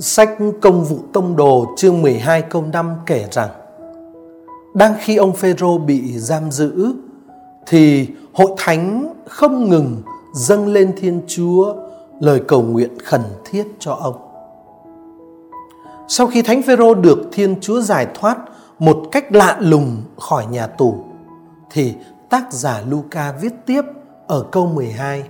Sách Công vụ Tông Đồ chương 12 câu 5 kể rằng: đang khi ông Phêrô bị giam giữ thì Hội Thánh không ngừng dâng lên Thiên Chúa lời cầu nguyện khẩn thiết cho ông. Sau khi Thánh Phêrô được Thiên Chúa giải thoát một cách lạ lùng khỏi nhà tù, thì tác giả Luca viết tiếp ở câu 12: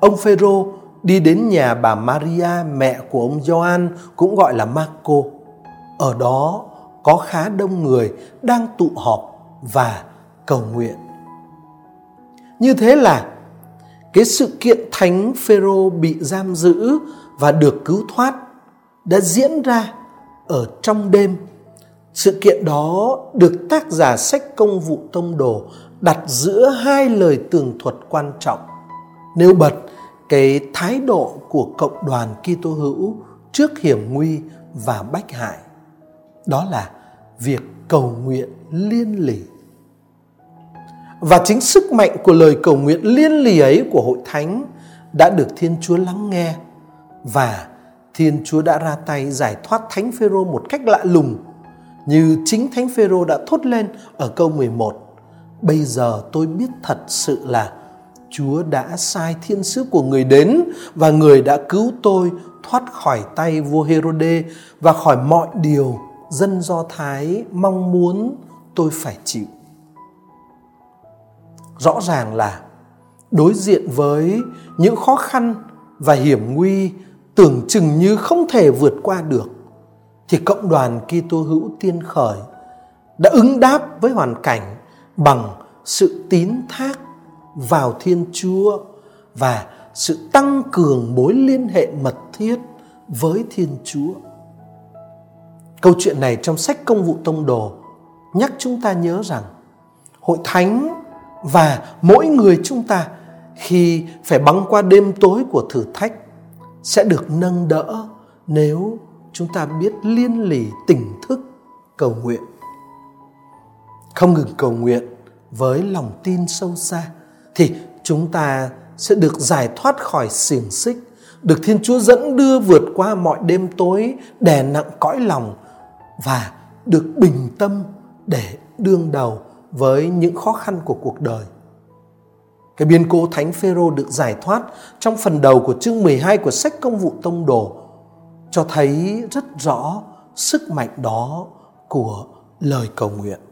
ông Phêrô đi đến nhà bà Maria, mẹ của ông Gioan, cũng gọi là Marco. Ở đó có khá đông người đang tụ họp và cầu nguyện. Như thế là cái sự kiện Thánh Phêrô bị giam giữ và được cứu thoát đã diễn ra ở trong đêm. Sự kiện đó được tác giả sách Công vụ Tông Đồ đặt giữa hai lời tường thuật quan trọng, nêu bật cái thái độ của cộng đoàn Kitô hữu trước hiểm nguy và bách hại, đó là việc cầu nguyện liên lỉ. Và chính sức mạnh của lời cầu nguyện liên lỉ ấy của Hội Thánh đã được Thiên Chúa lắng nghe, và Thiên Chúa đã ra tay giải thoát Thánh Phêrô một cách lạ lùng, như chính Thánh Phêrô đã thốt lên ở câu 11: bây giờ tôi biết thật sự là Chúa đã sai thiên sứ của người đến, và người đã cứu tôi thoát khỏi tay vua Hérode và khỏi mọi điều dân Do Thái mong muốn tôi phải chịu. Rõ ràng là đối diện với những khó khăn và hiểm nguy tưởng chừng như không thể vượt qua được, thì cộng đoàn Kitô hữu tiên khởi đã ứng đáp với hoàn cảnh bằng sự tín thác vào Thiên Chúa và sự tăng cường mối liên hệ mật thiết với Thiên Chúa. Câu chuyện này trong sách Công vụ Tông Đồ nhắc chúng ta nhớ rằng Hội Thánh và mỗi người chúng ta khi phải băng qua đêm tối của thử thách sẽ được nâng đỡ nếu chúng ta biết liên lỉ tỉnh thức cầu nguyện. Không ngừng cầu nguyện với lòng tin sâu xa thì chúng ta sẽ được giải thoát khỏi xiềng xích, được Thiên Chúa dẫn đưa vượt qua mọi đêm tối đè nặng cõi lòng, và được bình tâm để đương đầu với những khó khăn của cuộc đời. Cái biến cố Thánh Phêrô được giải thoát trong phần đầu của chương 12 của sách Công vụ Tông Đồ cho thấy rất rõ sức mạnh đó của lời cầu nguyện.